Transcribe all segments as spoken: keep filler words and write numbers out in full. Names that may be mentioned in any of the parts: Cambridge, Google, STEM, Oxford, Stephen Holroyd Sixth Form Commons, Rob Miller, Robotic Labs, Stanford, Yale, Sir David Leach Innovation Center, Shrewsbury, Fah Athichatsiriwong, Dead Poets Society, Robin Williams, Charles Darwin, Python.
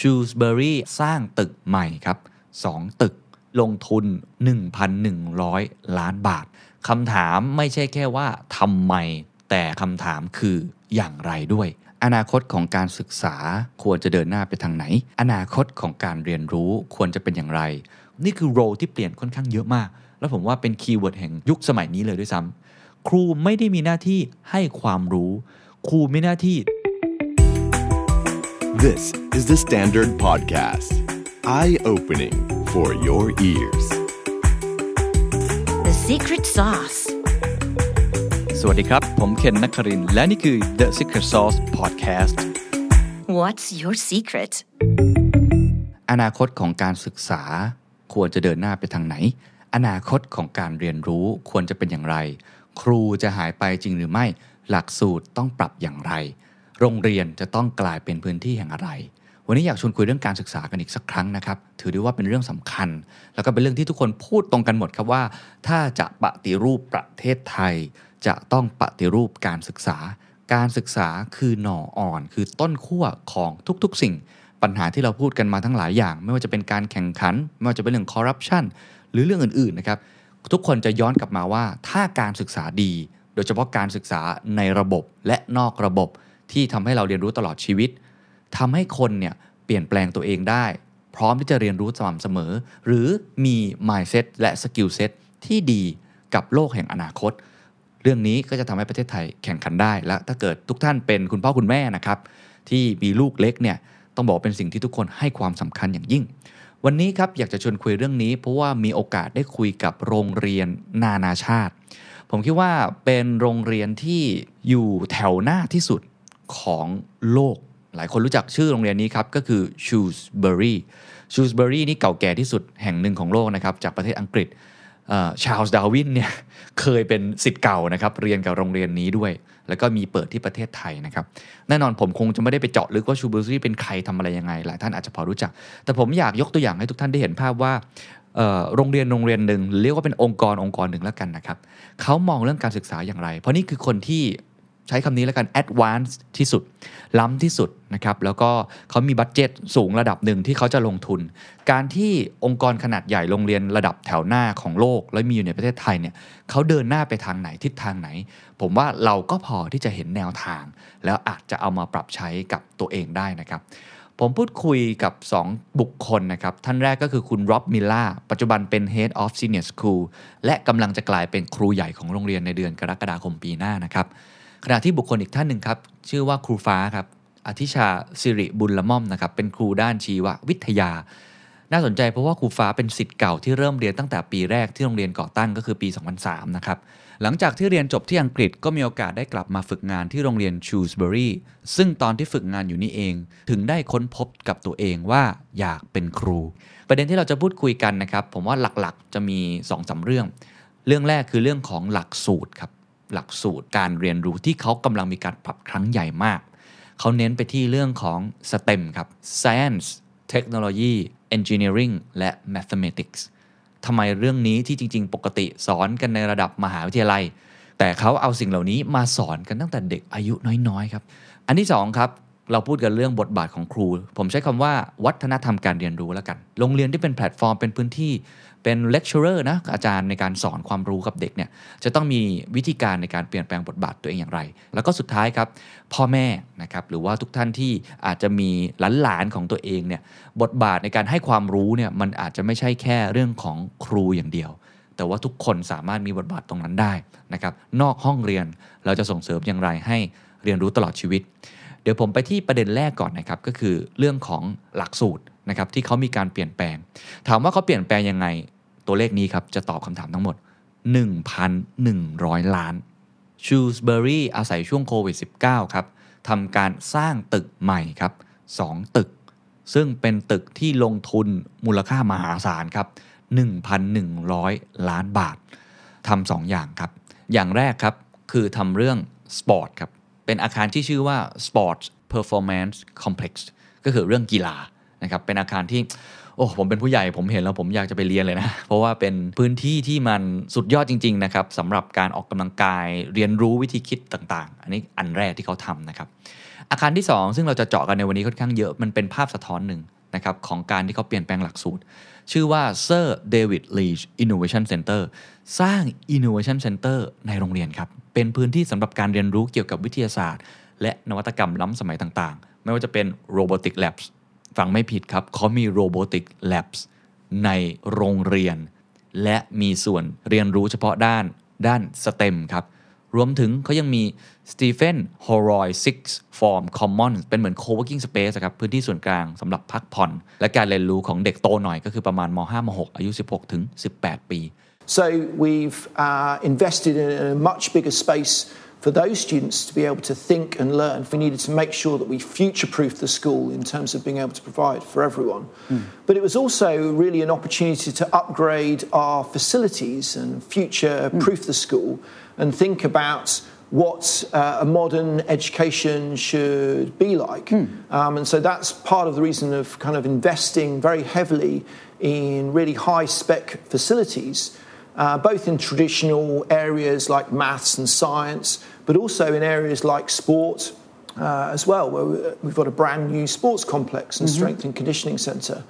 Shrewsbury สร้างตึกใหม่ครับสองตึกลงทุน หนึ่งพันหนึ่งร้อย ล้านบาทคำถามไม่ใช่แค่ว่าทำไมแต่คำถามคืออย่างไรด้วยอนาคตของการศึกษาควรจะเดินหน้าไปทางไหนอนาคตของการเรียนรู้ควรจะเป็นอย่างไรนี่คือโรลที่เปลี่ยนค่อนข้างเยอะมากแล้วผมว่าเป็นคีย์เวิร์ดแห่งยุคสมัยนี้เลยด้วยซ้ำครูไม่ได้มีหน้าที่ให้ความรู้ครูมีหน้าที่ This is the Standard Podcast Eye-opening for your ears The Secret Sauceสวัสดีครับผมเคนนักครินทร์และนี่คือ The Secret Sauce Podcast What's your secret อนาคตของการศึกษาควรจะเดินหน้าไปทางไหนอนาคตของการเรียนรู้ควรจะเป็นอย่างไรครูจะหายไปจริงหรือไม่หลักสูตรต้องปรับอย่างไรโรงเรียนจะต้องกลายเป็นพื้นที่แห่งอะไรวันนี้อยากชวนคุยเรื่องการศึกษากันอีกสักครั้งนะครับถือได้ว่าเป็นเรื่องสำคัญแล้วก็เป็นเรื่องที่ทุกคนพูดตรงกันหมดครับว่าถ้าจะปฏิรูปประเทศไทยจะต้องปฏิรูปการศึกษาการศึกษาคือหน่ออ่อนคือต้นขั้วของทุกๆสิ่งปัญหาที่เราพูดกันมาทั้งหลายอย่างไม่ว่าจะเป็นการแข่งขันไม่ว่าจะเป็นเรื่องคอร์รัปชันหรือเรื่องอื่นๆนะครับทุกคนจะย้อนกลับมาว่าถ้าการศึกษาดีโดยเฉพาะการศึกษาในระบบและนอกระบบที่ทำให้เราเรียนรู้ตลอดชีวิตทำให้คนเนี่ยเปลี่ยนแปลงตัวเองได้พร้อมที่จะเรียนรู้สม่ำเสมอหรือมี mindset และ skill set ที่ดีกับโลกแห่งอนาคตเรื่องนี้ก็จะทำให้ประเทศไทยแข่งขันได้และถ้าเกิดทุกท่านเป็นคุณพ่อคุณแม่นะครับที่มีลูกเล็กเนี่ยต้องบอกเป็นสิ่งที่ทุกคนให้ความสำคัญอย่างยิ่งวันนี้ครับอยากจะชวนคุยเรื่องนี้เพราะว่ามีโอกาสได้คุยกับโรงเรียนนานาชาติผมคิดว่าเป็นโรงเรียนที่อยู่แถวหน้าที่สุดของโลกหลายคนรู้จักชื่อโรงเรียนนี้ครับก็คือ Shrewsbury Shrewsbury นี่เก่าแก่ที่สุดแห่งหนึ่งของโลกนะครับจากประเทศอังกฤษชาร์ลส์ดาร์วินเนี่ยเคยเป็นศิษย์เก่านะครับเรียนกับโรงเรียนนี้ด้วยแล้วก็มีเปิดที่ประเทศไทยนะครับแน่นอนผมคงจะไม่ได้ไปเจาะลึกว่าชูเบอร์ซี่เป็นใครทำอะไรยังไงหลายท่านอาจจะพอรู้จักแต่ผมอยากยกตัวอย่างให้ทุกท่านได้เห็นภาพว่าโรงเรียนโรงเรียนหนึ่งเรียกว่าเป็นองค์กรองค์กรหนึ่งแล้วกันนะครับเขามองเรื่องการศึกษาอย่างไรเพราะนี่คือคนที่ใช้คำนี้แล้วกัน advance ที่สุดล้ำที่สุดนะครับแล้วก็เขามีบัดเจ็ตสูงระดับหนึ่งที่เขาจะลงทุนการที่องค์กรขนาดใหญ่โรงเรียนระดับแถวหน้าของโลกและมีอยู่ในประเทศไทยเนี่ยเขาเดินหน้าไปทางไหนทิศทางไหนผมว่าเราก็พอที่จะเห็นแนวทางแล้วอาจจะเอามาปรับใช้กับตัวเองได้นะครับผมพูดคุยกับสองบุคคลนะครับท่านแรกก็คือคุณร็อบมิลล่าปัจจุบันเป็น Head of Senior School และกำลังจะกลายเป็นครูใหญ่ของโรงเรียนในเดือนกรกฎาคมปีหน้านะครับขณะที่บุคคลอีกท่านหนึ่งครับชื่อว่าครูฟ้าครับอธิชาสิริบุญละม่อมนะครับเป็นครูด้านชีววิทยาน่าสนใจเพราะว่าครูฟ้าเป็นศิษย์เก่าที่เริ่มเรียนตั้งแต่ปีแรกที่โรงเรียนก่อตั้งก็คือปีสองพันสามนะครับหลังจากที่เรียนจบที่อังกฤษก็มีโอกาสได้กลับมาฝึกงานที่โรงเรียน Shrewsbury ซึ่งตอนที่ฝึกงานอยู่นี่เองถึงได้ค้นพบกับตัวเองว่าอยากเป็นครูประเด็นที่เราจะพูดคุยกันนะครับผมว่าหลักๆจะมี สองสาม เรื่องเรื่องแรกคือเรื่องของหลักสูตรครับหลักสูตรการเรียนรู้ที่เขากำลังมีการปรับครั้งใหญ่มากเขาเน้นไปที่เรื่องของ เอส ที อี เอ็ม ครับ Science Technology Engineering และ Mathematics ทำไมเรื่องนี้ที่จริงๆปกติสอนกันในระดับมหาวิทยาลัยแต่เขาเอาสิ่งเหล่านี้มาสอนกันตั้งแต่เด็กอายุน้อยๆครับอันที่สองครับเราพูดกันเรื่องบทบาทของครูผมใช้คำว่าวัฒนธรรมการเรียนรู้แล้วกันโรงเรียนที่เป็นแพลตฟอร์มเป็นพื้นที่เป็นเลคเชอเรอร์นะอาจารย์ในการสอนความรู้กับเด็กเนี่ยจะต้องมีวิธีการในการเปลี่ยนแปลงบทบาทตัวเองอย่างไรแล้วก็สุดท้ายครับพ่อแม่นะครับหรือว่าทุกท่านที่อาจจะมีหลานๆของตัวเองเนี่ยบทบาทในการให้ความรู้เนี่ยมันอาจจะไม่ใช่แค่เรื่องของครูอย่างเดียวแต่ว่าทุกคนสามารถมีบทบาทตรงนั้นได้นะครับนอกห้องเรียนเราจะส่งเสริมอย่างไรให้เรียนรู้ตลอดชีวิตเดี๋ยวผมไปที่ประเด็นแรกก่อนนะครับก็คือเรื่องของหลักสูตรนะครับที่เขามีการเปลี่ยนแปลงถามว่าเขาเปลี่ยนแปลงยังไงตัวเลขนี้ครับจะตอบคำถามทั้งหมด หนึ่งพันหนึ่งร้อย ล้าน Shrewsbury อาศัยช่วงโควิด สิบเก้า ครับทำการสร้างตึกใหม่ครับสองตึกซึ่งเป็นตึกที่ลงทุนมูลค่ามหาศาลครับ หนึ่งพันหนึ่งร้อย ล้านบาททำสองอย่างครับอย่างแรกครับคือทำเรื่องสปอร์ตครับเป็นอาคารที่ชื่อว่า Sports Performance Complex ก็คือเรื่องกีฬานะครับเป็นอาคารที่โอ้ผมเป็นผู้ใหญ่ผมเห็นแล้วผมอยากจะไปเรียนเลยนะเพราะว่าเป็นพื้นที่ที่มันสุดยอดจริงๆนะครับสำหรับการออกกำลังกายเรียนรู้วิธีคิดต่างๆอันนี้อันแรกที่เขาทำนะครับ อาคารที่สองซึ่งเราจะเจาะกันในวันนี้ค่อนข้างเยอะมันเป็นภาพสะท้อนหนึ่งนะครับของการที่เขาเปลี่ยนแปลงหลักสูตรชื่อว่า Sir David Leach Innovation Center สร้าง Innovation Center ในโรงเรียนครับเป็นพื้นที่สำหรับการเรียนรู้เกี่ยวกับวิทยาศาสตร์และนวัตกรรมล้ำสมัยต่างๆไม่ว่าจะเป็น Robotic Labs ฟังไม่ผิดครับเขามี Robotic Labs ในโรงเรียนและมีส่วนเรียนรู้เฉพาะด้านด้าน เอส ที อี เอ็ม ครับรวมถึงเขายังมี Stephen Holroyd Sixth Form Commons เป็นเหมือน Co-working Space ครับพื้นที่ส่วนกลางสำหรับพักผ่อนและการเรียนรู้ของเด็กโตหน่อยก็คือประมาณมห้ามหกอายุสิบหกถึงสิบแปดปี So we've uh, invested in a much bigger space for those students to be able to think and learn. We needed to make sure that we future-proof the school in terms of being able to provide for everyone. Mm. But it was also really an opportunity to upgrade our facilities and future-proof mm. the school.and think about what uh, a modern education should be like. Mm. Um, and so that's part of the reason of kind of investing very heavily in really high-spec facilities, uh, both in traditional areas like maths and science, but also in areas like sport uh, as well, where we've got a brand-new sports complex and mm-hmm. strength and conditioning centre.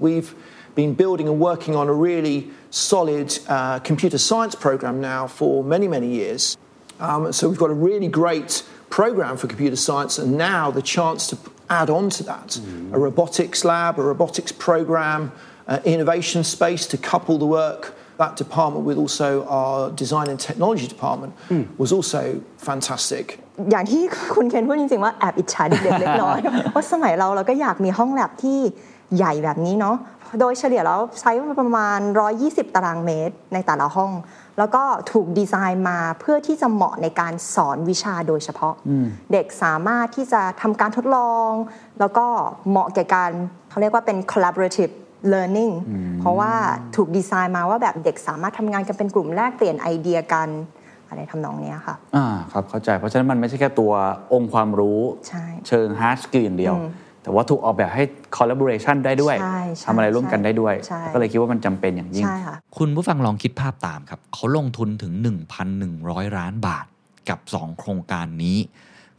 We've...been building and working on a really solid uh, computer science program now for many, many years. Um, so we've got a really great program for computer science, and now the chance to add on to that mm. a robotics lab, a robotics program, uh, innovation space to couple the work that department with also our design and technology department mm. was also fantastic.อย่างที่คุณเคนพูดจริงๆว่าแอบอิจฉาเด็กๆเล็กน้อยเพราะสมัยเราเราก็อยากมีห้องแลบที่ใหญ่แบบนี้เนาะโดยเฉลี่ยแล้วใช้ประมาณหนึ่งร้อยยี่สิบตารางเมตรในแต่ละห้องแล้วก็ถูกดีไซน์มาเพื่อที่จะเหมาะในการสอนวิชาโดยเฉพาะเด็กสามารถที่จะทำการทดลองแล้วก็เหมาะแก่การเขาเรียกว่าเป็น collaborative learning เพราะว่าถูกดีไซน์มาว่าแบบเด็กสามารถทำงานกันเป็นกลุ่มแลกเปลี่ยนไอเดียกันอะไรทำนองนี้ค่ะอ่าครับเข้าใจเพราะฉะนั้นมันไม่ใช่แค่ตัวองค์ความรู้เชิง hard skill อย่างเดียวแต่ว่าถูกออกแบบให้ collaboration ได้ด้วยทำอะไรร่วมกันได้ด้วยก็เลยคิดว่ามันจำเป็นอย่างยิ่งคุณผู้ฟังลองคิดภาพตามครับเขาลงทุนถึง หนึ่งพันหนึ่งร้อย ล้านบาทกับสองโครงการนี้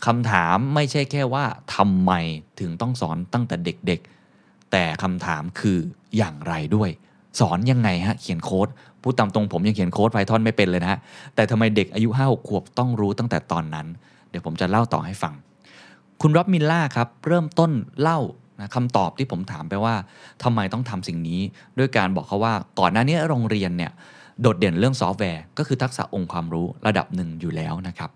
คำถามไม่ใช่แค่ว่าทำไมถึงต้องสอนตั้งแต่เด็กๆแต่คำถามคืออย่างไรด้วยสอนยังไงฮะเขียนโค้ดพูดตามตรงผมยังเขียนโค้ด Python ไม่เป็นเลยนะฮะแต่ทำไมเด็กอายุ ห้าหก ขวบต้องรู้ตั้งแต่ตอนนั้นเดี๋ยวผมจะเล่าต่อให้ฟังคุณร็อบมิลล่าครับเริ่มต้นเล่านะคำตอบที่ผมถามไปว่าทำไมต้องทำสิ่งนี้ด้วยการบอกเขาว่าก่อนหน้านี้โรงเรียนเนี่ยโดดเด่นเรื่องซอฟต์แวร์ก็คือทักษะองค์ความรู้ระดับหนึ่งอยู่แล้วนะครับ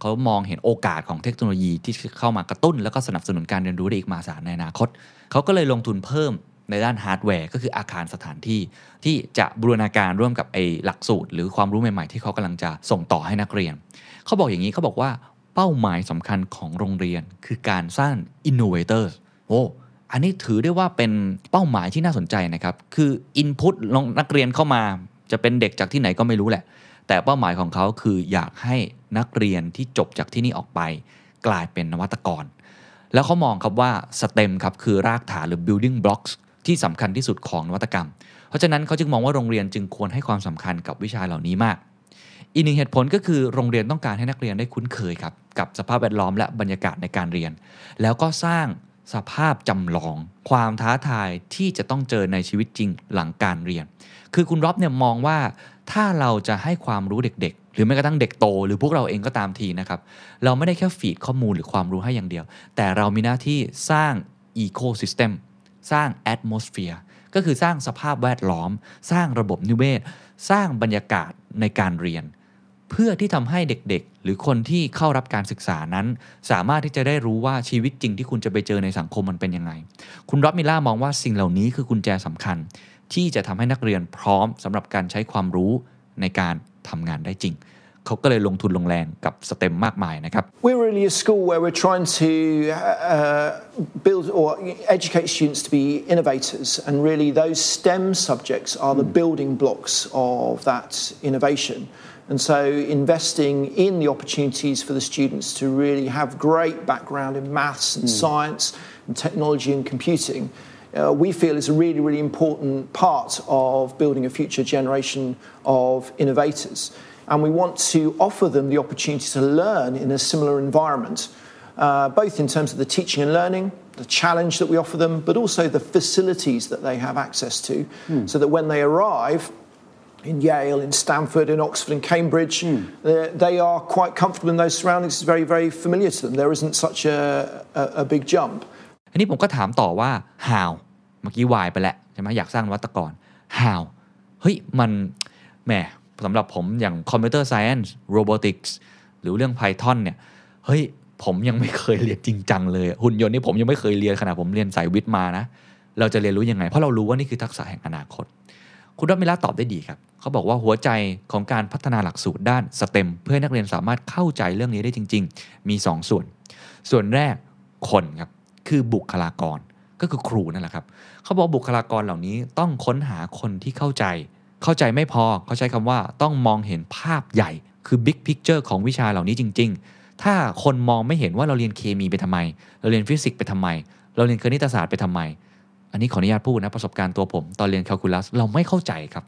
เขามองเห็นโอกาสของเทคโนโลยีที่เข้ามากระตุ้นแล้วก็สนับสนุนการเรียนรู้ได้อีกมหาศาลในอนาคตเขาก็เลยลงทุนเพิ่มในด้านฮาร์ดแวร์ก็คืออาคารสถานที่ที่จะบูรณาการร่วมกับไอ้หลักสูตรหรือความรู้ใหม่ๆที่เขากำลังจะส่งต่อให้นักเรียนเขาบอกอย่างนี้เขาบอกว่าเป้าหมายสำคัญของโรงเรียนคือการสร้าง innovators โอ้อันนี้ถือได้ว่าเป็นเป้าหมายที่น่าสนใจนะครับคือ input นักเรียนเข้ามาจะเป็นเด็กจากที่ไหนก็ไม่รู้แหละแต่เป้าหมายของเขาคืออยากให้นักเรียนที่จบจากที่นี่ออกไปกลายเป็นนวัตกรแล้วเขามองครับว่า เอส ที อี เอ็ม ครับคือรากฐานหรือ building blocks ที่สำคัญที่สุดของนวัตกรรมเพราะฉะนั้นเขาจึงมองว่าโรงเรียนจึงควรให้ความสำคัญกับวิชาเหล่านี้มากอีกหนึ่งเหตุผลก็คือโรงเรียนต้องการให้นักเรียนได้คุ้นเคยครับกับสภาพแวดล้อมและบรรยากาศในการเรียนแล้วก็สร้างสภาพจำลองความท้าทายที่จะต้องเจอในชีวิตจริงหลังการเรียนคือคุณร็อบเนี่ยมองว่าถ้าเราจะให้ความรู้เด็กๆหรือแม้กระทั่งเด็กโตหรือพวกเราเองก็ตามทีนะครับเราไม่ได้แค่ฟีดข้อมูลหรือความรู้ให้อย่างเดียวแต่เรามีหน้าที่สร้างอีโคซิสเต็มสร้างแอตโมสเฟียร์ก็คือสร้างสภาพแวดล้อมสร้างระบบนิเวศสร้างบรรยากาศในการเรียนเพื่อที่ทำให้เด็กๆหรือคนที่เข้ารับการศึกษานั้นสามารถที่จะได้รู้ว่าชีวิตจริงที่คุณจะไปเจอในสังคมมันเป็นยังไงคุณร็อบมิลล่ามองว่าสิ่งเหล่านี้คือกุญแจสำคัญที่จะทำให้นักเรียนพร้อมสำหรับการใช้ความรู้ในการทำงานได้จริงเขาก็เลยลงทุนลงแรงกับ เอส ที อี เอ็ม มากมายนะครับ We're really a school where we're trying to uh, build or educate students to be innovators and really those STEM subjects are the building blocks of that innovation and so investing in the opportunities for the students to really have great background in maths and mm. science and technology and computing Uh, we feel is a really, really important part of building a future generation of innovators. And we want to offer them the opportunity to learn in a similar environment. uh, both in terms of the teaching and learning, the challenge that we offer them, but also the facilities that they have access to, mm. so that when they arrive in Yale, in Stanford, in Oxford and Cambridge, mm. they, they are quite comfortable in those surroundings. It's very, very familiar to them. There isn't such a, a, a big jump. อันนี้ผมก็ถามต่อว่า how เมื่อกี้ why ไปแล้วใช่ไหมอยากสร้างนวัตกร how เฮ้ยมันแหมสำหรับผมอย่างคอมพิวเตอร์ไซเอนซ์โรบอติกส์หรือเรื่อง Python เนี่ยเฮ้ยผมยังไม่เคยเรียนจริงจังเลยหุ่นยนต์นี่ผมยังไม่เคยเรียนขนาดผมเรียนสายวิทย์มานะเราจะเรียนรู้ยังไงเพราะเรารู้ว่านี่คือทักษะแห่งอนาคตคุณรัตมิลาตอบได้ดีครับเขาบอกว่าหัวใจของการพัฒนาหลักสูตรด้าน เอส ที อี เอ็ม เพื่อให้นักเรียนสามารถเข้าใจเรื่องนี้ได้จริงๆมีสองส่วนส่วนแรกคนครับคือบุคลากรก็คือครูนั่นแหละครับเขาบอกบุคลากรเหล่านี้ต้องค้นหาคนที่เข้าใจเข้าใจไม่พอเขาใช้คำว่าต้องมองเห็นภาพใหญ่คือ big picture ของวิชาเหล่านี้จริงๆถ้าคนมองไม่เห็นว่าเราเรียนเคมีไปทำไมเราเรียนฟิสิกส์ไปทำไมเราเรียนคณิตศาสตร์ไปทำไมอันนี้ขออนุญาตพูดนะประสบการณ์ตัวผมตอนเรียนแคลคูลัสเราไม่เข้าใจครับ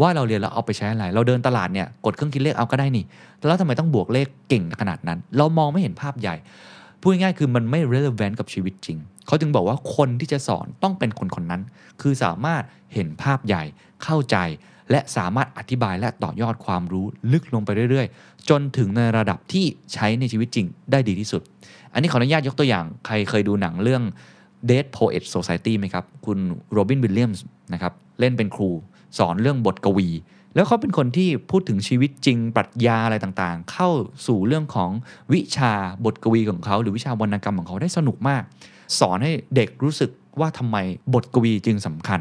ว่าเราเรียนแล้วเอาไปใช้อะไรเราเดินตลาดเนี่ยกดเครื่องคิดเลขเอาก็ได้นี่แล้วทำไมต้องบวกเลขเก่งขนาดนั้นเรามองไม่เห็นภาพใหญ่พูดง่ายๆคือมันไม่ relevant กับชีวิตจริงเขาจึงบอกว่าคนที่จะสอนต้องเป็นคนคนนั้นคือสามารถเห็นภาพใหญ่เข้าใจและสามารถอธิบายและต่อยอดความรู้ลึกลงไปเรื่อยๆจนถึงในระดับที่ใช้ในชีวิตจริงได้ดีที่สุดอันนี้ขออนุญาตยกตัวอย่างใครเคยดูหนังเรื่อง Dead Poets Society ไหมครับคุณโรบินวิลเลียมส์นะครับเล่นเป็นครูสอนเรื่องบทกวีแล้วเขาเป็นคนที่พูดถึงชีวิตจริงปรัชญาอะไรต่างๆเข้าสู่เรื่องของวิชาบทกวีของเขาหรือวิชาวรรณกรรมของเขาได้สนุกมากสอนให้เด็กรู้สึกว่าทำไมบทกวีจึงสำคัญ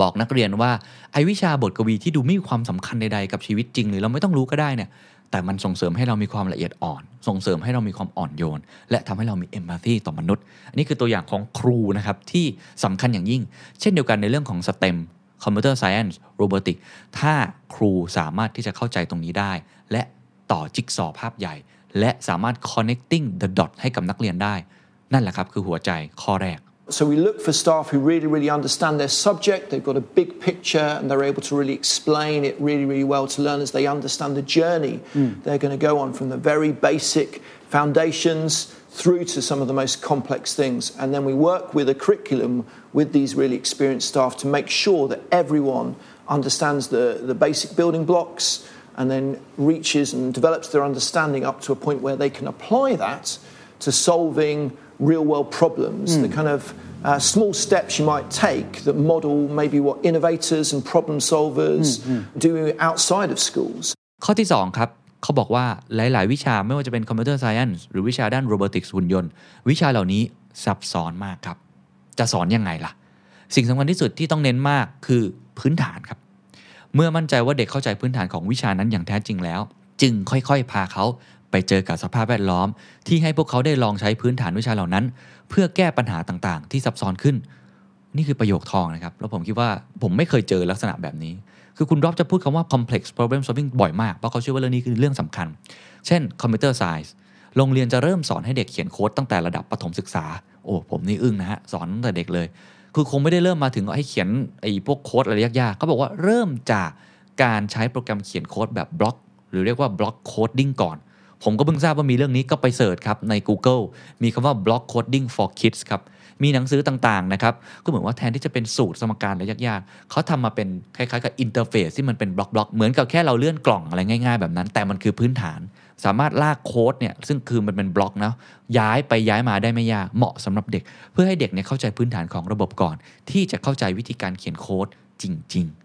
บอกนักเรียนว่าไอ้วิชาบทกวีที่ดูไม่มีความสำคัญใดๆกับชีวิตจริงหรือเราไม่ต้องรู้ก็ได้เนี่ยแต่มันส่งเสริมให้เรามีความละเอียดอ่อนส่งเสริมให้เรามีความอ่อนโยนและทำให้เรามีเอมพาธีต่อมนุษย์อันนี้คือตัวอย่างของครูนะครับที่สำคัญอย่างยิ่งเช่นเดียวกันในเรื่องของ เอส ที อี เอ็มComputer Science Robotics ถ้าครูสามารถที่จะเข้าใจตรงนี้ได้และต่อจิ๊กซอว์ภาพใหญ่และสามารถ connecting the dot ให้กับนักเรียนได้นั่นแหละครับคือหัวใจข้อแรก So we look for staff who really really understand their subject they've got a big picture and they're able to really explain it really really well to learners they understand the journey mm. they're going to go on from the very basic foundations through to some of the most complex things. And then we work with a curriculum with these really experienced staff to make sure that everyone understands the, the basic building blocks and then reaches and develops their understanding up to a point where they can apply that to solving real-world problems, mm. the kind of uh, small steps you might take that model maybe what innovators and problem solvers mm-hmm. do outside of schools. ข้อที่สองครับเขาบอกว่าหลายๆวิชาไม่ว่าจะเป็น Computer Science หรือวิชาด้าน Robotics หุ่นยนต์วิชาเหล่านี้ซับซ้อนมากครับจะสอนยังไงล่ะสิ่งสำคัญที่สุดที่ต้องเน้นมากคือพื้นฐานครับเมื่อมั่นใจว่าเด็กเข้าใจพื้นฐานของวิชานั้นอย่างแท้จริงแล้วจึงค่อยๆพาเขาไปเจอกับสภาพแวดล้อมที่ให้พวกเขาได้ลองใช้พื้นฐานวิชาเหล่านั้นเพื่อแก้ปัญหาต่างๆที่ซับซ้อนขึ้นนี่คือประโยคทองนะครับแล้วผมคิดว่าผมไม่เคยเจอลักษณะแบบนี้คือคุณรอบจะพูดคำว่า complex problem solving บ่อยมากเพราะเขาเชื่อว่าเรื่องนี้คือเรื่องสำคัญเช่น computer science โรงเรียนจะเริ่มสอนให้เด็กเขียนโค้ดตั้งแต่ระดับประถมศึกษาโอ้ผมนี่อึ้งนะฮะสอนตั้งแต่เด็กเลยคือคงไม่ได้เริ่มมาถึงให้เขียนไอ้พวกโค้ดอะไรยากๆเขาบอกว่าเริ่มจากการใช้โปรแกรมเขียนโค้ดแบบบล็อกหรือเรียกว่า block coding ก่อนผมก็เพิ่งทราบว่ามีเรื่องนี้ก็ไปเสิร์ชครับใน Google มีคำว่า block coding for kids ครับมีหนังสือต่างๆนะครับก็เหมือนว่าแทนที่จะเป็นสูตรสมการอะไรยากๆเขาทำมาเป็นคล้ายๆกับอินเทอร์เฟซที่มันเป็นบล็อกๆเหมือนกับแค่เราเลื่อนกล่องอะไรง่ายๆแบบนั้นแต่มันคือพื้นฐานสามารถลากโค้ดเนี่ยซึ่งคือมันเป็นบล็อกนะย้ายไปย้ายมาได้ไม่ยากเหมาะสำหรับเด็กเพื่อให้เด็กเนี่ยเข้าใจพื้นฐานของระบบก่อนที่จะเข้าใจวิธีการเขียนโค้ดจริงๆ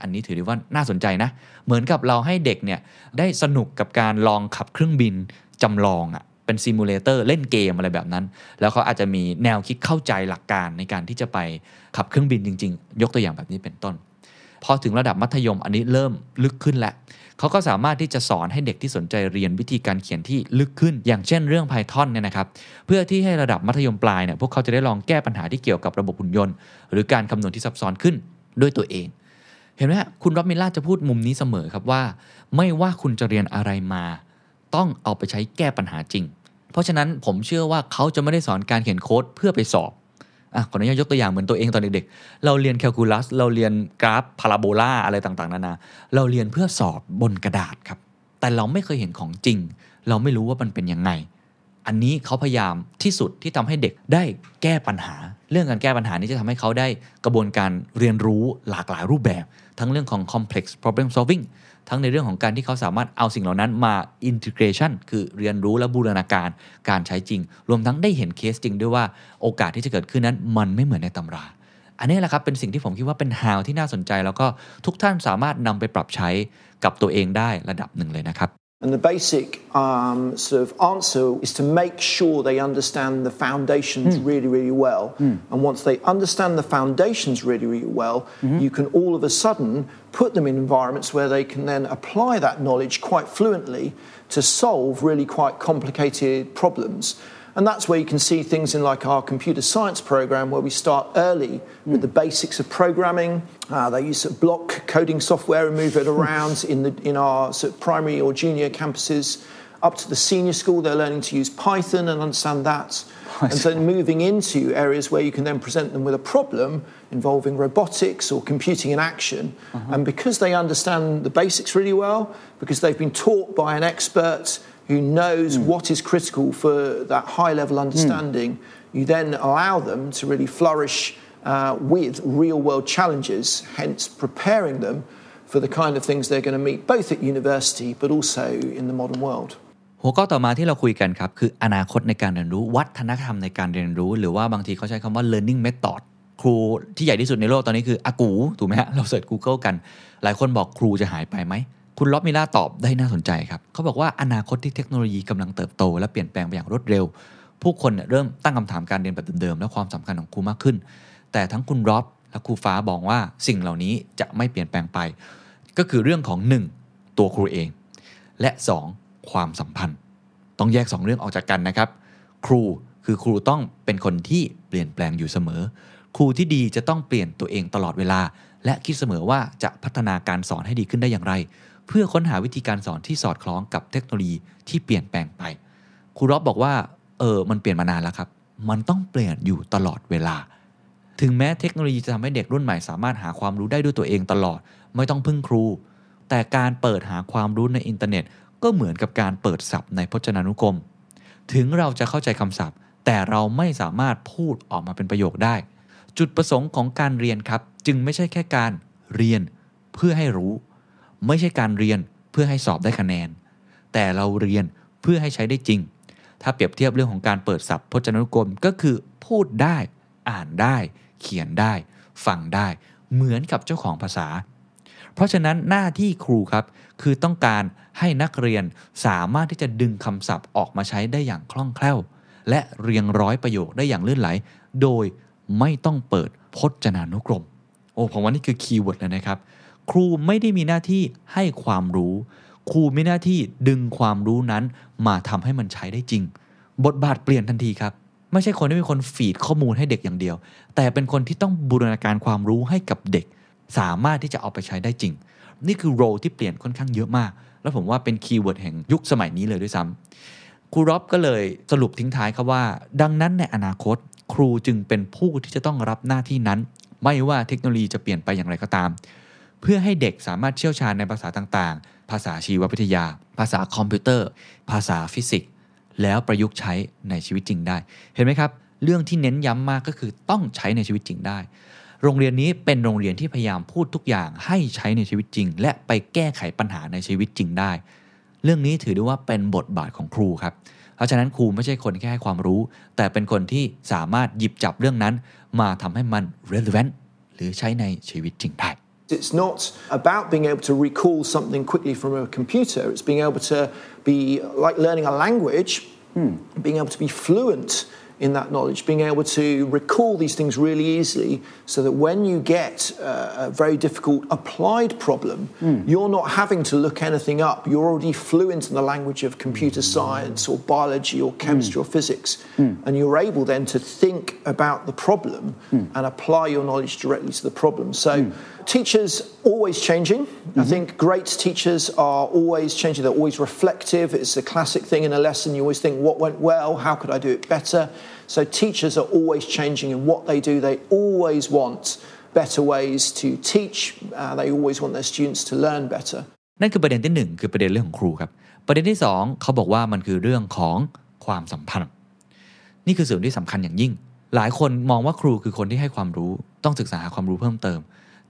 อันนี้ถือได้ว่าน่าสนใจนะเหมือนกับเราให้เด็กเนี่ยได้สนุกกับการลองขับเครื่องบินจำลองอ่ะเป็นซิมูเลเตอร์เล่นเกมอะไรแบบนั้นแล้วเขาอาจจะมีแนวคิดเข้าใจหลักการในการที่จะไปขับเครื่องบินจริงๆยกตัวอย่างแบบนี้เป็นต้นพอถึงระดับมัธยมอันนี้เริ่มลึกขึ้นแล้วเขาก็สามารถที่จะสอนให้เด็กที่สนใจเรียนวิธีการเขียนที่ลึกขึ้นอย่างเช่นเรื่อง Python เนี่ยนะครับเพื่อที่ให้ระดับมัธยมปลายเนี่ยพวกเขาจะได้ลองแก้ปัญหาที่เกี่ยวกับระบบหุ่นยนต์หรือการคำนวณที่ซับซ้อนขึ้นด้วยตัวเองเห็นไหมคุณร็อบมิลล่าจะพูดมุมนี้เสมอครับว่าไม่ว่าคุณจะเรียนอะไรมาต้องเอาไปใช้แก้ปัญหาจริงเพราะฉะนั้นผมเชื่อว่าเขาจะไม่ได้สอนการเขียนโค้ดเพื่อไปสอบอ่ะขออนุญาตยกตัวอย่างเหมือนตัวเองตอนเด็กๆเราเรียนแคลคูลัสเราเรียนกราฟพาราโบลาอะไรต่างๆนานาเราเรียนเพื่อสอบบนกระดาษครับแต่เราไม่เคยเห็นของจริงเราไม่รู้ว่ามันเป็นยังไง อันนี้เขาพยายามที่สุดที่ทำให้เด็กได้แก้ปัญหาเรื่องการแก้ปัญหานี้จะทำให้เขาได้กระบวนการเรียนรู้หลากหลายรูปแบบทั้งเรื่องของ complex problem solving ทั้งในเรื่องของการที่เขาสามารถเอาสิ่งเหล่านั้นมา integration คือเรียนรู้และบูรณาการการใช้จริงรวมทั้งได้เห็นเคสจริงด้วยว่าโอกาสที่จะเกิดขึ้นนั้นมันไม่เหมือนในตำราอันนี้แหละครับเป็นสิ่งที่ผมคิดว่าเป็น how ที่น่าสนใจแล้วก็ทุกท่านสามารถนำไปปรับใช้กับตัวเองได้ระดับหนึ่งเลยนะครับAnd the basic um, sort of answer is to make sure they understand the foundations mm. really, really well. Mm. And once they understand the foundations really, really well, mm-hmm. you can all of a sudden put them in environments where they can then apply that knowledge quite fluently to solve really quite complicated problems.And that's where you can see things in like our computer science program where we start early mm. with the basics of programming. Uh, they use sort of block coding software and move it around in, the, in our sort of primary or junior campuses. Up to the senior school, they're learning to use Python and understand that. Python. And then moving into areas where you can then present them with a problem involving robotics or computing in action. Uh-huh. And because they understand the basics really well, because they've been taught by an expert,who knows mm. what is critical for that high-level understanding, mm. you then allow them to really flourish uh, with real-world challenges, hence preparing them for the kind of things they're going to meet both at university but also in the modern world. หัวข้อต่อมาที่เราคุยกันครับคืออนาคตในการเรียนรู้วัฒนธรรมในการเรียนรู้หรือว่าบางทีเขาใช้คำว่า learning method ครูที่ใหญ่ที่สุดในโลกตอนนี้คืออากูถูกไหมฮะเราเสิร์ช Google กันหลายคนบอกครูจะหายไปไหมคุณล็อบมิล่าตอบได้น่าสนใจครับเขาบอกว่าอนาคตที่เทคโนโลยีกำลังเติบโตและเปลี่ยนแปลงไปอย่างรวดเร็วผู้คนเริ่มตั้งคำถามการเรียนแบบเดิมๆและความสำคัญของครูมากขึ้นแต่ทั้งคุณล็อบและครูฟ้าบอกว่าสิ่งเหล่านี้จะไม่เปลี่ยนแปลงไปก็คือเรื่องของหนึ่งตัวครูเองและสองความสัมพันธ์ต้องแยกสองเรื่องออกจากกันนะครับครูคือครูต้องเป็นคนที่เปลี่ยนแปลงอยู่เสมอครูที่ดีจะต้องเปลี่ยนตัวเองตลอดเวลาและคิดเสมอว่าจะพัฒนาการสอนให้ดีขึ้นได้อย่างไรเพื่อค้นหาวิธีการสอนที่สอดคล้องกับเทคโนโลยีที่เปลี่ยนแปลงไปครูร็อบบอกว่าเออมันเปลี่ยนมานานแล้วครับมันต้องเปลี่ยนอยู่ตลอดเวลาถึงแม้เทคโนโลยีจะทำให้เด็กรุ่นใหม่สามารถหาความรู้ได้ด้วยตัวเองตลอดไม่ต้องพึ่งครูแต่การเปิดหาความรู้ในอินเทอร์เน็ตก็เหมือนกับการเปิดศัพท์ในพจนานุกรมถึงเราจะเข้าใจคำศัพท์แต่เราไม่สามารถพูดออกมาเป็นประโยคได้จุดประสงค์ของการเรียนครับจึงไม่ใช่แค่การเรียนเพื่อให้รู้ไม่ใช่การเรียนเพื่อให้สอบได้คะแนนแต่เราเรียนเพื่อให้ใช้ได้จริงถ้าเปรียบเทียบเรื่องของการเปิดศัพท์พจนานุกรมก็คือพูดได้อ่านได้เขียนได้ฟังได้เหมือนกับเจ้าของภาษาเพราะฉะนั้นหน้าที่ครูครับคือต้องการให้นักเรียนสามารถที่จะดึงคำศัพท์ออกมาใช้ได้อย่างคล่องแคล่วและเรียงร้อยประโยคได้อย่างลื่นไหลโดยไม่ต้องเปิดพจนานุกรมโอ้ผมว่านี่คือคีย์เวิร์ดเลยนะครับครูไม่ได้มีหน้าที่ให้ความรู้ครูมีหน้าที่ดึงความรู้นั้นมาทำให้มันใช้ได้จริงบทบาทเปลี่ยนทันทีครับไม่ใช่คนที่เป็นคนฟีดข้อมูลให้เด็กอย่างเดียวแต่เป็นคนที่ต้องบูรณาการความรู้ให้กับเด็กสามารถที่จะเอาไปใช้ได้จริงนี่คือโรลที่เปลี่ยนค่อนข้างเยอะมากและผมว่าเป็นคีย์เวิร์ดแห่งยุคสมัยนี้เลยด้วยซ้ำครูร็อบก็เลยสรุปทิ้งท้ายครับว่าดังนั้นในอนาคตครูจึงเป็นผู้ที่จะต้องรับหน้าที่นั้นไม่ว่าเทคโนโลยีจะเปลี่ยนไปอย่างไรก็ตามเพื่อให้เด็กสามารถเชี่ยวชาญในภาษาต่างๆภาษาชีววิทยาภาษาคอมพิวเตอร์ภาษาฟิสิกส์แล้วประยุกต์ใช้ในชีวิตจริงได้เห็นไหมครับเรื่องที่เน้นย้ำมากก็คือต้องใช้ในชีวิตจริงได้โรงเรียนนี้เป็นโรงเรียนที่พยายามพูดทุกอย่างให้ใช้ในชีวิตจริงและไปแก้ไขปัญหาในชีวิตจริงได้เรื่องนี้ถือได้ว่าเป็นบทบาทของครูครับเพราะฉะนั้นครูไม่ใช่คนแค่ให้ความรู้แต่เป็นคนที่สามารถหยิบจับเรื่องนั้นมาทำให้มัน relevant หรือใช้ในชีวิตจริงได้It's not about being able to recall something quickly from a computer. It's being able to be like learning a language, hmm. being able to be fluent in that knowledge, being able to recall these things really easily so that when you get a very difficult applied problem, hmm. you're not having to look anything up. You're already fluent in the language of computer science or biology or chemistry hmm. or physics. Hmm. And you're able then to think about the problem hmm. and apply your knowledge directly to the problem. So... Hmm.Teachers always changing. Mm-hmm. I think great teachers are always changing. They're always reflective. It's a classic thing in a lesson. You always think, what went well? How could I do it better? So teachers are always changing in what they do. They always want better ways to teach. Uh, they always want their students to learn better. นั่นคือประเด็นที่หนึ่งคือประเด็นเรื่องของครูครับประเด็นที่สองเขาบอกว่ามันคือเรื่องของ ความสัมพันธ์นี่คือส่วนที่สำคัญอย่างยิ่งหลายคนมองว่าครูคือคนที่ให้ความรู้ต้องศึกษาหาความรู้เพิ่มเติม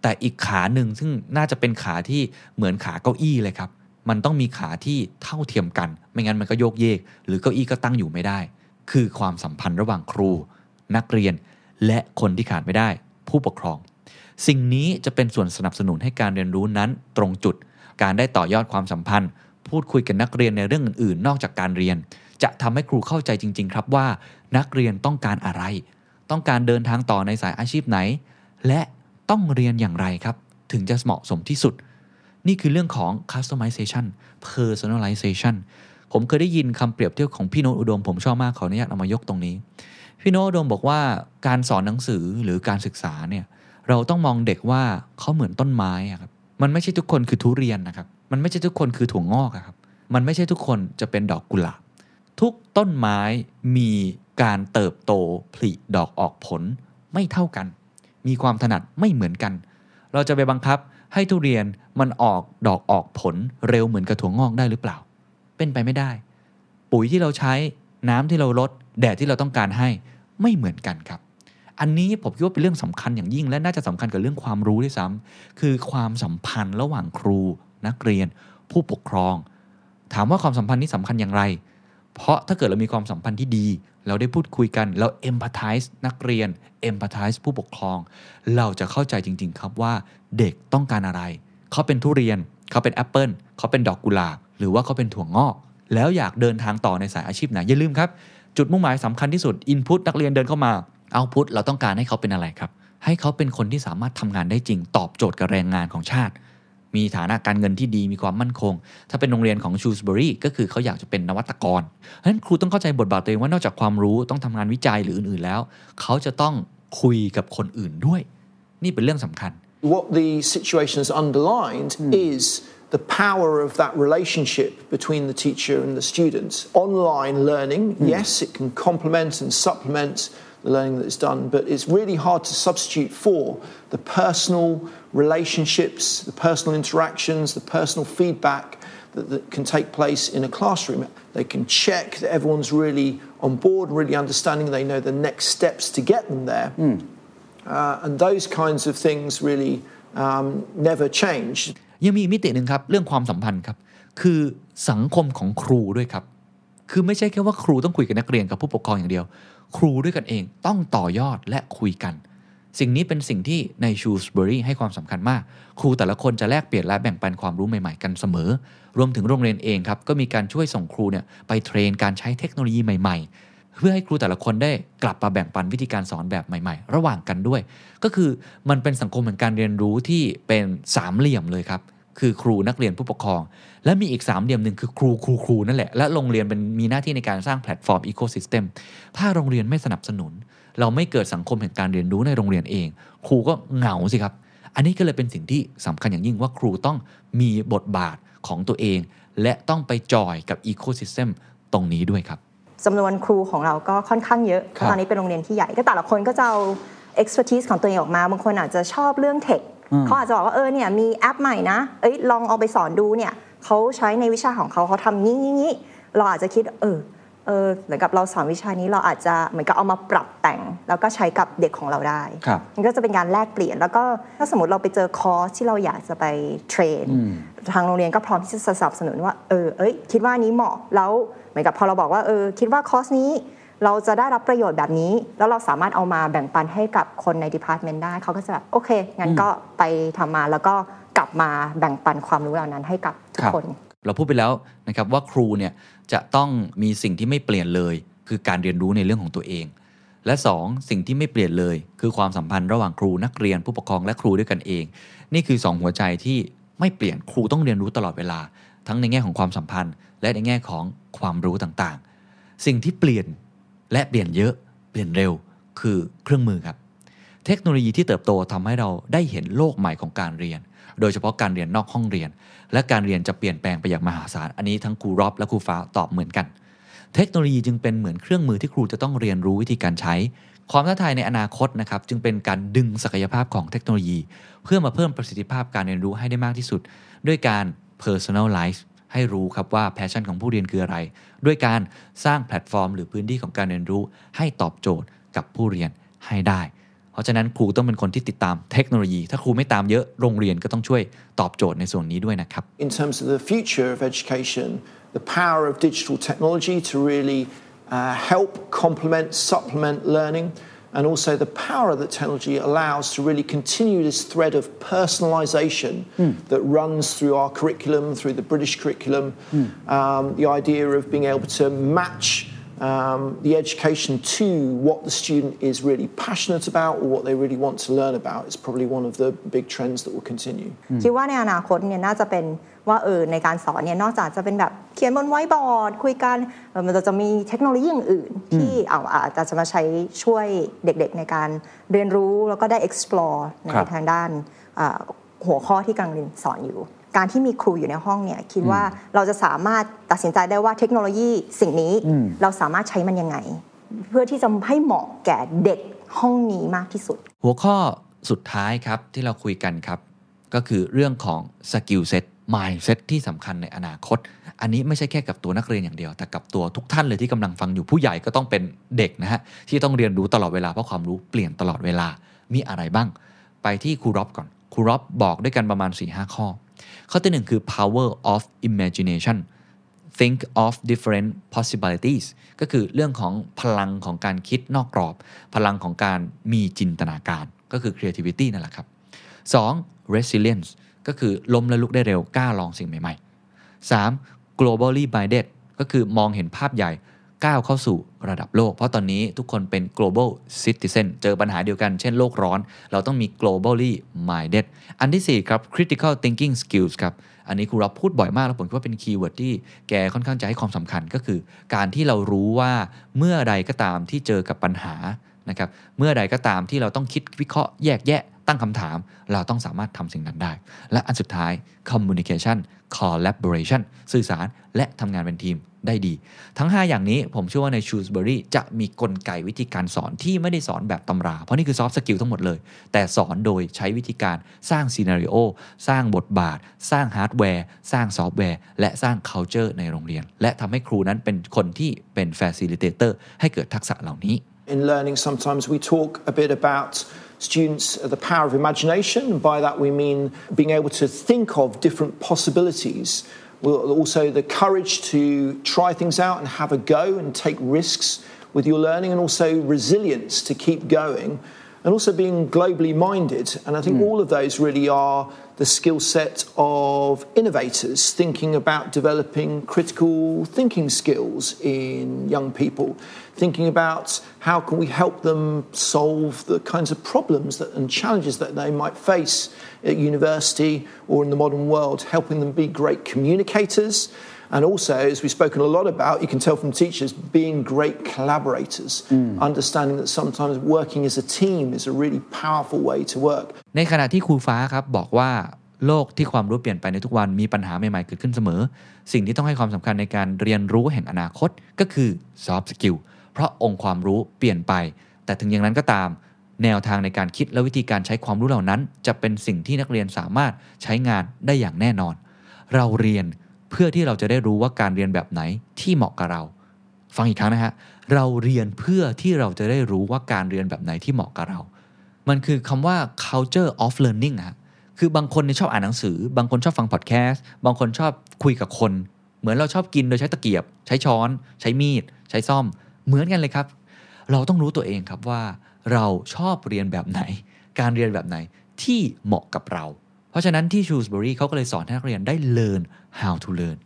แต่อีกขาหนึ่งซึ่งน่าจะเป็นขาที่เหมือนขาเก้าอี้เลยครับมันต้องมีขาที่เท่าเทียมกันไม่งั้นมันก็โยกเยกหรือเก้าอี้ก็ตั้งอยู่ไม่ได้คือความสัมพันธ์ระหว่างครูนักเรียนและคนที่ขาดไม่ได้ผู้ปกครองสิ่งนี้จะเป็นส่วนสนับสนุนให้การเรียนรู้นั้นตรงจุดการได้ต่อยอดความสัมพันธ์พูดคุยกับนักเรียนในเรื่องอื่นๆนอกจากการเรียนจะทำให้ครูเข้าใจจริงๆครับว่านักเรียนต้องการอะไรต้องการเดินทางต่อในสายอาชีพไหนและต้องเรียนอย่างไรครับถึงจะเหมาะสมที่สุดนี่คือเรื่องของ customization personalization ผมเคยได้ยินคำเปรียบเทียบของพี่โน้ตอุดมผมชอบมากขออนุญาตเอามายกตรงนี้พี่โน้ตอุดมบอกว่าการสอนหนังสือหรือการศึกษาเนี่ยเราต้องมองเด็กว่าเขาเหมือนต้นไม้ครับมันไม่ใช่ทุกคนคือทุเรียนนะครับมันไม่ใช่ทุกคนคือถั่วงอกครับมันไม่ใช่ทุกคนจะเป็นดอกกุหลาบทุกต้นไม้มีการเติบโตผลิดอกออกผลไม่เท่ากันมีความถนัดไม่เหมือนกันเราจะไปบังคับให้ทุเรียนมันออกดอกออกผลเร็วเหมือนกับถั่วงอกได้หรือเปล่าเป็นไปไม่ได้ปุ๋ยที่เราใช้น้ำที่เรารดแดดที่เราต้องการให้ไม่เหมือนกันครับอันนี้ผมคิดว่าเป็นเรื่องสำคัญอย่างยิ่งและน่าจะสำคัญกับเรื่องความรู้ด้วยซ้ำคือความสัมพันธ์ระหว่างครูนักเรียนผู้ปกครองถามว่าความสัมพันธ์นี้สำคัญอย่างไรเพราะถ้าเกิดเรามีความสัมพันธ์ที่ดีเราได้พูดคุยกันเรา empathize นักเรียน empathize ผู้ปกครองเราจะเข้าใจจริงๆครับว่าเด็กต้องการอะไรเขาเป็นทุเรียนเขาเป็นแอปเปิ้ลเขาเป็นดอกกุหลาบหรือว่าเขาเป็นถั่วงอกแล้วอยากเดินทางต่อในสายอาชีพไหนอย่าลืมครับจุดมุ่งหมายสำคัญที่สุด input นักเรียนเดินเข้ามา output เราต้องการให้เขาเป็นอะไรครับให้เขาเป็นคนที่สามารถทำงานได้จริงตอบโจทย์กับแรงงานของชาติมีฐานะการเงินที่ดีมีความมั่นคงถ้าเป็นโรงเรียนของ Shrewsbury ก็คือเขาอยากจะเป็นนวัตกรเพราะฉะนั้นครูต้องเข้าใจบทบาทตัวเองว่านอกจากความรู้ต้องทำงานวิจัยหรืออื่นๆแล้วเขาจะต้องคุยกับคนอื่นด้วยนี่เป็นเรื่องสำคัญ What the situation has underlined is the power of that relationship between the teacher and the students online learning yes it can complement and supplement the learning that is done but it's really hard to substitute for the personal relationships, the personal interactions, the personal feedback that, that can take place in a classroom. They can check that everyone's really on board, really understanding, they know the next steps to get them there. Mm. Uh, and those kinds of things really um, never change. ยังมีมิตินึงครับเรื่องความสัมพันธ์ครับคือสังคมของครูด้วยครับคือไม่ใช่แค่ว่าครูต้องคุยกับนักเรียนกับผู้ปกครองอย่างเดียวครูด้วยกันเองต้องต่อยอดและคุยกันสิ่งนี้เป็นสิ่งที่ใน Shrewsbury ให้ความสำคัญมากครูแต่ละคนจะแลกเปลี่ยนและแบ่งปันความรู้ใหม่ๆกันเสมอรวมถึงโรงเรียนเองครับก็มีการช่วยส่งครูเนี่ยไปเทรนการใช้เทคโนโลยีใหม่ๆเพื่อให้ครูแต่ละคนได้กลับมาแบ่งปันวิธีการสอนแบบใหม่ๆระหว่างกันด้วยก็คือมันเป็นสังคมแห่งการเรียนรู้ที่เป็นสามเหลี่ยมเลยครับคือครูนักเรียนผู้ปกครองและมีอีกสามเหลี่ยมนึงคือครูครูครูนั่นแหละและโรงเรียนเป็นมีหน้าที่ในการสร้างแพลตฟอร์มอีโคซิสเต็มถ้าโรงเรียนไม่สนับสนุนเราไม่เกิดสังคมแห่งการเรียนรู้ในโรงเรียนเองครูก็เหงาสิครับอันนี้ก็เลยเป็นสิ่งที่สำคัญอย่างยิ่งว่าครูต้องมีบทบาทของตัวเองและต้องไปจอยกับอีโคซิสเต็มตรงนี้ด้วยครับจำนวนครูของเราก็ค่อนข้างเยอะตอนนี้เป็นโรงเรียนที่ใหญ่ก็แต่ละคนก็จะเอา expertise ของตัวเองออกมาบางคนอาจจะชอบเรื่องเทคเขาอาจจะบอกว่าเออเนี่ยมีแอปใหม่นะเอ้ยลองเอาไปสอนดูเนี่ยเขาใช้ในวิชาของเขาเขาทำงี้ๆเราอาจจะคิดเออเออเหมือนกับเราสอนวิชานี้เราอาจจะเหมือนกับเอามาปรับแต่งแล้วก็ใช้กับเด็กของเราได้มันก็จะเป็นการแลกเปลี่ยนแล้วก็ถ้าสมมติเราไปเจอคอร์สที่เราอยากจะไปเทรนทางโรงเรียนก็พร้อมที่จะสนับสนุนว่าเออเอ้ยคิดว่านี้เหมาะแล้วเหมือนกับพอเราบอกว่าเออคิดว่าคอร์สนี้เราจะได้รับประโยชน์แบบนี้แล้วเราสามารถเอามาแบ่งปันให้กับคนในดีพาร์ตเมนต์ได้เขาก็จะแบบโอเคงั้นก็ไปทำมาแล้วก็กลับมาแบ่งปันความรู้เหล่านั้นให้กับทุกคนเราพูดไปแล้วนะครับว่าครูเนี่ยจะต้องมีสิ่งที่ไม่เปลี่ยนเลยคือการเรียนรู้ในเรื่องของตัวเองและสองสิ่งที่ไม่เปลี่ยนเลยคือความสัมพันธ์ระหว่างครูนักเรียนผู้ปกครองและครูด้วยกันเองนี่คือสองหัวใจที่ไม่เปลี่ยนครูต้องเรียนรู้ตลอดเวลาทั้งในแง่ของความสัมพันธ์และในแง่ของความรู้ต่างๆสิ่งที่เปลี่ยนและเปลี่ยนเยอะเปลี่ยนเร็วคือเครื่องมือครับเทคโนโลยีที่เติบโตทำให้เราได้เห็นโลกใหม่ของการเรียนโดยเฉพาะการเรียนนอกห้องเรียนและการเรียนจะเปลี่ยนแปลงไปอย่างมหาศาลอันนี้ทั้งครูรอบและครูฟ้าตอบเหมือนกันเทคโนโลยีจึงเป็นเหมือนเครื่องมือที่ครูจะต้องเรียนรู้วิธีการใช้ความท้าทายในอนาคตนะครับจึงเป็นการดึงศักยภาพของเทคโนโลยีเพื่อมาเพิ่มประสิทธิภาพการเรียนรู้ให้ได้มากที่สุดด้วยการ personalize ให้รู้ครับว่าแพชชั่นของผู้เรียนคืออะไรด้วยการสร้างแพลตฟอร์มหรือพื้นที่ของการเรียนรู้ให้ตอบโจทย์กับผู้เรียนให้ได้เพราะฉะนั้นครูต้องเป็นคนที่ติดตามเทคโนโลยีถ้าครูไม่ตามเยอะโรงเรียนก็ต้องช่วยตอบโจทย์ในส่วนนี้ด้วยนะครับ In terms of the future of education the power of digital technology to really uh, help complement supplement learning and also the power that technology allows to really continue this thread of personalization mm. that runs through our curriculum through the British curriculum mm. um, the idea of being able to match Um, the education to what the student is really passionate about or what they really want to learn about is probably one of the big trends that will continue คิดว่าในอนาคตเนี่ยน่าจะเป็นว่าเออในการสอนเนี่ยนอกจากจะเป็นแบบเขียนบนไวท์บอร์ดคุยกันเออมันจะมีเทคโนโลยีอื่นๆที่เอาอาจจะมาใช้ช่วยเด็กๆในการเรียนรู้แล้วก็ได้ explore ในทางด้านหัวข้อที่กำลังสอนอยู่การที่มีครูอยู่ในห้องเนี่ยคิดว่าเราจะสามารถตัดสินใจได้ว่าเทคโนโลยีสิ่งนี้เราสามารถใช้มันยังไงเพื่อที่จะให้เหมาะแก่เด็กห้องนี้มากที่สุดหัวข้อสุดท้ายครับที่เราคุยกันครับก็คือเรื่องของสกิลเซ็ตมายด์เซ็ตที่สำคัญในอนาคตอันนี้ไม่ใช่แค่กับตัวนักเรียนอย่างเดียวแต่กับตัวทุกท่านเลยที่กำลังฟังอยู่ผู้ใหญ่ก็ต้องเป็นเด็กนะฮะที่ต้องเรียนรู้ตลอดเวลาเพราะความรู้เปลี่ยนตลอดเวลามีอะไรบ้างไปที่ครูร็อบก่อนครูร็อบบอกด้วยกันประมาณ สี่ถึงห้า ข้อข้อที่หนึ่งคือ power of imagination think of different possibilities ก็คือเรื่องของพลังของการคิดนอกกรอบพลังของการมีจินตนาการก็คือ creativity นั่นแหละครับสอง resilience ก็คือล้มและลุกได้เร็วกล้าลองสิ่งใหม่ๆสาม globally minded ก็คือมองเห็นภาพใหญ่ก้าวเข้าสู่ระดับโลกเพราะตอนนี้ทุกคนเป็น global citizen เจอปัญหาเดียวกันเช่นโลกร้อนเราต้องมี globally minded อันที่สี่ครับ critical thinking skills ครับอันนี้ครูรับพูดบ่อยมากแล้วผมคิดว่าเป็นคีย์เวิร์ดที่แกค่อนข้างจะให้ความสำคัญก็คือการที่เรารู้ว่าเมื่อใดก็ตามที่เจอกับปัญหานะครับเมื่อใดก็ตามที่เราต้องคิดวิเคราะห์แยกแยะตั้งคำถามเราต้องสามารถทำสิ่งนั้นได้และอันสุดท้าย communication collaboration สื่อสารและทำงานเป็นทีมได้ดีทั้งห้าอย่างนี้ผมเชื่อว่าใน Shrewsbury จะมีกลไกวิธีการสอนที่ไม่ได้สอนแบบตำราเพราะนี่คือ soft skill ทั้งหมดเลยแต่สอนโดยใช้วิธีการสร้าง scenario สร้างบทบาทสร้าง hardware สร้าง software และสร้าง culture ในโรงเรียนและทำให้ครูนั้นเป็นคนที่เป็น facilitator ให้เกิดทักษะเหล่านี้ In learning sometimes we talk a bit about students the power of imagination and by that we mean being able to think of different possibilities also the courage to try things out and have a go and take risks with your learning and also resilience to keep going and also being globally minded and I think mm. all of those really are the skill set of innovators thinking about developing critical thinking skills in young people thinking about how can we help them solve the kinds of problems that, and challenges that they might face at university or in the modern world helping them be great communicators and also as we've spoken a lot about you can tell from teachers being great collaborators mm. understanding that sometimes working as a team is a really powerful way to work ในขณะที่ครูฟ้าครับบอกว่าโลกที่ความรู้เปลี่ยนไปในทุกวันมีปัญหาใหม่ๆเกิดขึ้นเสมอสิ่งที่ต้องให้ความสำคัญในการเรียนรู้แห่งอนาคตก็คือ soft skill เพราะองค์ความรู้เปลี่ยนไปแต่ถึงอย่างนั้นก็ตามแนวทางในการคิดและวิธีการใช้ความรู้เหล่านั้นจะเป็นสิ่งที่นักเรียนสามารถใช้งานได้อย่างแน่นอนเราเรียนเพื่อที่เราจะได้รู้ว่าการเรียนแบบไหนที่เหมาะกับเราฟังอีกครั้งนะฮะเราเรียนเพื่อที่เราจะได้รู้ว่าการเรียนแบบไหนที่เหมาะกับเรามันคือคำว่า culture of learning ฮะคือบางคนเนี่ยชอบอ่านหนังสือบางคนชอบฟังพอดแคสต์บางคนชอบคุยกับคนเหมือนเราชอบกินโดยใช้ตะเกียบใช้ช้อนใช้มีดใช้ซ่อมเหมือนกันเลยครับเราต้องรู้ตัวเองครับว่าเราชอบเรียนแบบไหนการเรียนแบบไหนที่เหมาะกับเราเพราะฉะนั้นที่ Shrewsbury เขาก็เลยสอนให้นักเรียนได้ learn how to learn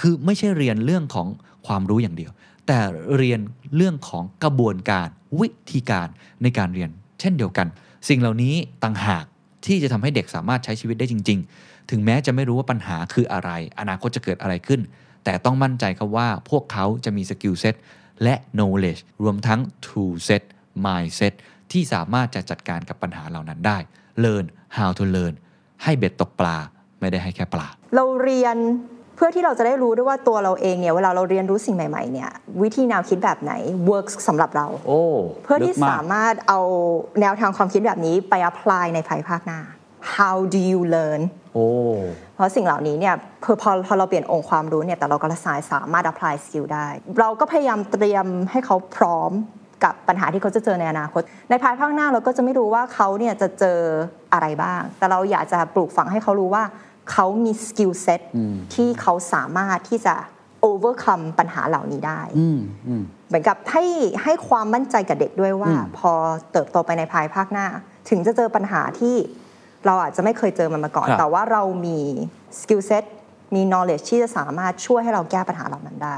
คือไม่ใช่เรียนเรื่องของความรู้อย่างเดียวแต่เรียนเรื่องของกระบวนการวิธีการในการเรียนเช่นเดียวกันสิ่งเหล่านี้ต่างหากที่จะทำให้เด็กสามารถใช้ชีวิตได้จริงๆถึงแม้จะไม่รู้ว่าปัญหาคืออะไรอนาคตจะเกิดอะไรขึ้นแต่ต้องมั่นใจครับว่าพวกเขาจะมี skill set และ knowledge รวมทั้ง tool set mindset ที่สามารถจะจัดการกับปัญหาเหล่านั้นได้ learn how to learnให้เบ็ดตกปลาไม่ได้ให้แค่ปลาเราเรียนเพื่อที่เราจะได้รู้ด้วยว่าตัวเราเองเนี่ยเวลาเราเรียนรู้สิ่งใหม่ๆเนี่ยวิธีแนวคิดแบบไหนเวิร์กสำหรับเราโอ้เพื่อที่สามารถเอาแนวทางความคิดแบบนี้ไป apply ในภายภาคหน้า how do you learn เพราะสิ่งเหล่านี้เนี่ยพอพอเราเปลี่ยนองค์ความรู้เนี่ยแต่เราก็ละสายสามารถ apply skill ได้เราก็พยายามเตรียมให้เขาพร้อมกับปัญหาที่เขาจะเจอในอนาคตในภายภาคหน้าเราก็จะไม่รู้ว่าเขาเนี่ยจะเจออะไรบ้างแต่เราอยากจะปลูกฝังให้เขารู้ว่าเขามีสกิลเซ็ตที่เขาสามารถที่จะ overcome ปัญหาเหล่านี้ได้เหมือนกับให้ให้ความมั่นใจกับเด็กด้วยว่าพอเติบโตไปในภายภาคหน้าถึงจะเจอปัญหาที่เราอาจจะไม่เคยเจอมันมาก่อนแต่ว่าเรามีสกิลเซ็ตมี knowledge ที่จะสามารถช่วยให้เราแก้ปัญหาเหล่านั้นได้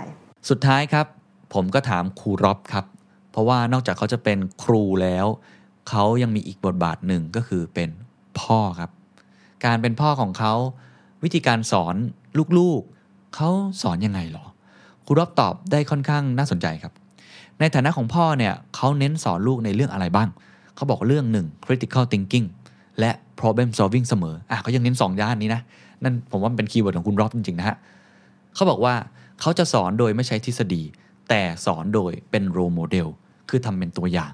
สุดท้ายครับผมก็ถามครูร็อบครับเพราะว่านอกจากเขาจะเป็นครูแล้วเขายังมีอีกบทบาทหนึ่งก็คือเป็นพ่อครับการเป็นพ่อของเขาวิธีการสอนลูกๆเขาสอนยังไงหรอครูร็อบตอบได้ค่อนข้างน่าสนใจครับในฐานะของพ่อเนี่ยเขาเน้นสอนลูกในเรื่องอะไรบ้างเขาบอกเรื่องหนึ่ง critical thinking และ problem solving เสมออ่ะเขายังเน้นสองด้านนี้นะนั่นผมว่าเป็นคีย์เวิร์ดของคุณร็อบจริงๆนะฮะเขาบอกว่าเขาจะสอนโดยไม่ใช้ทฤษฎีแต่สอนโดยเป็นโรลโมเดลคือทำเป็นตัวอย่าง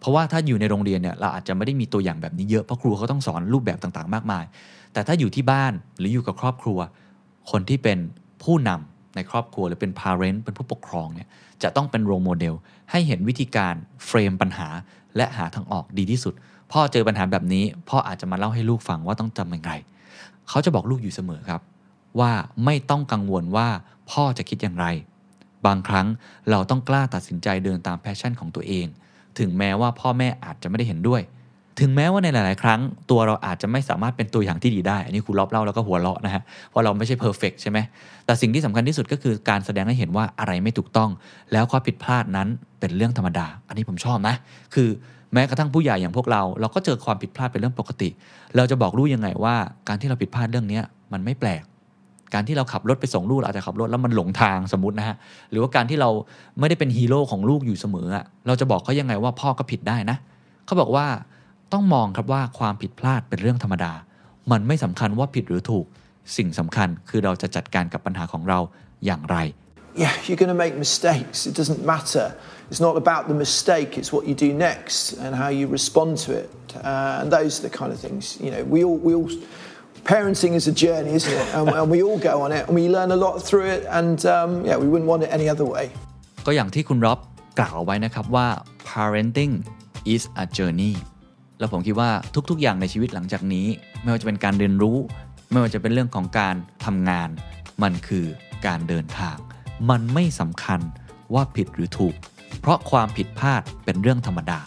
เพราะว่าถ้าอยู่ในโรงเรียนเนี่ยเราอาจจะไม่ได้มีตัวอย่างแบบนี้เยอะเพราะครูเขาต้องสอนรูปแบบต่างๆมากมายแต่ถ้าอยู่ที่บ้านหรืออยู่กับครอบครัวคนที่เป็นผู้นำในครอบครัวหรือเป็น parent เป็นผู้ปกครองเนี่ยจะต้องเป็นโรลโมเดลให้เห็นวิธีการเฟรมปัญหาและหาทางออกดีที่สุดพ่อเจอปัญหาแบบนี้พ่ออาจจะมาเล่าให้ลูกฟังว่าต้องทำยังไงเขาจะบอกลูกอยู่เสมอครับว่าไม่ต้องกังวลว่าพ่อจะคิดอย่างไรบางครั้งเราต้องกล้าตัดสินใจเดินตามแพชชั่นของตัวเองถึงแม้ว่าพ่อแม่อาจจะไม่ได้เห็นด้วยถึงแม้ว่าในหลายๆครั้งตัวเราอาจจะไม่สามารถเป็นตัวอย่างที่ดีได้อันนี้ครูร็อบเล่าแล้วก็หัวเราะนะฮะเพราะเราไม่ใช่เพอร์เฟคใช่ไหมแต่สิ่งที่สำคัญที่สุดก็คือการแสดงให้เห็นว่าอะไรไม่ถูกต้องแล้วข้อผิดพลาดนั้นเป็นเรื่องธรรมดาอันนี้ผมชอบนะคือแม้กระทั่งผู้ใหญ่อย่างพวกเราเราก็เจอความผิดพลาดเป็นเรื่องปกติเราจะบอกลูกยังไงว่าการที่เราผิดพลาดเรื่องนี้มันไม่แปลกการที่เราขับรถไปส่งลูกเราอาจจะขับรถแล้วมันหลงทางสมมตินะฮะหรือว่าการที่เราไม่ได้เป็นฮีโร่ของลูกอยู่เสมอเราจะบอกเขายังไงว่าพ่อก็ผิดได้นะเขาบอกว่าต้องมองครับว่าความผิดพลาดเป็นเรื่องธรรมดามันไม่สำคัญว่าผิดหรือถูกสิ่งสำคัญคือเราจะจัดการกับปัญหาของเราอย่างไร Yeah, you're going to make mistakes. It doesn't matter. It's not about the mistake. It's what you do next and how you respond to it. Uh, and those are the kind of things. You know, we all we all.Parenting is a journey, isn't it? And, and we all go on it, and we learn a lot through it, and um, yeah, we wouldn't want it any other way. ก็อย่างที่คุณร็อบกล่าวไว้นะครับว่า parenting is a journey แล้วผมคิดว่าทุกๆอย่างในชีวิตหลังจากนี้ไม่ว่าจะเป็นการเรียนรู้ไม่ว่าจะเป็นเรื่องของการทำงานมันคือการเดินทางมันไม่สำคัญว่าผิดหรือถูกเพราะความผิดพลาดเป็นเรื่องธรรมดา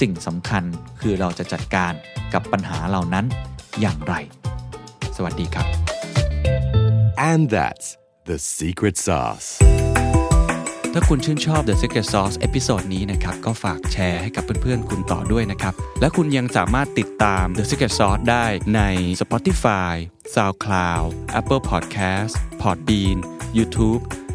สิ่งสำคัญคือเราจะจัดการกับปัญหาเหล่านั้นอย่างไรสวัสดีครับ And that's the secret sauce ถ้าคุณชื่นชอบ The Secret Sauce เอพิโซดนี้นะครับก็ฝากแชร์ให้กับเพื่อนๆคุณต่อด้วยนะครับและคุณยังสามารถติดตาม The Secret Sauce ได้ใน Spotify, SoundCloud, Apple Podcast, Podbean, YouTube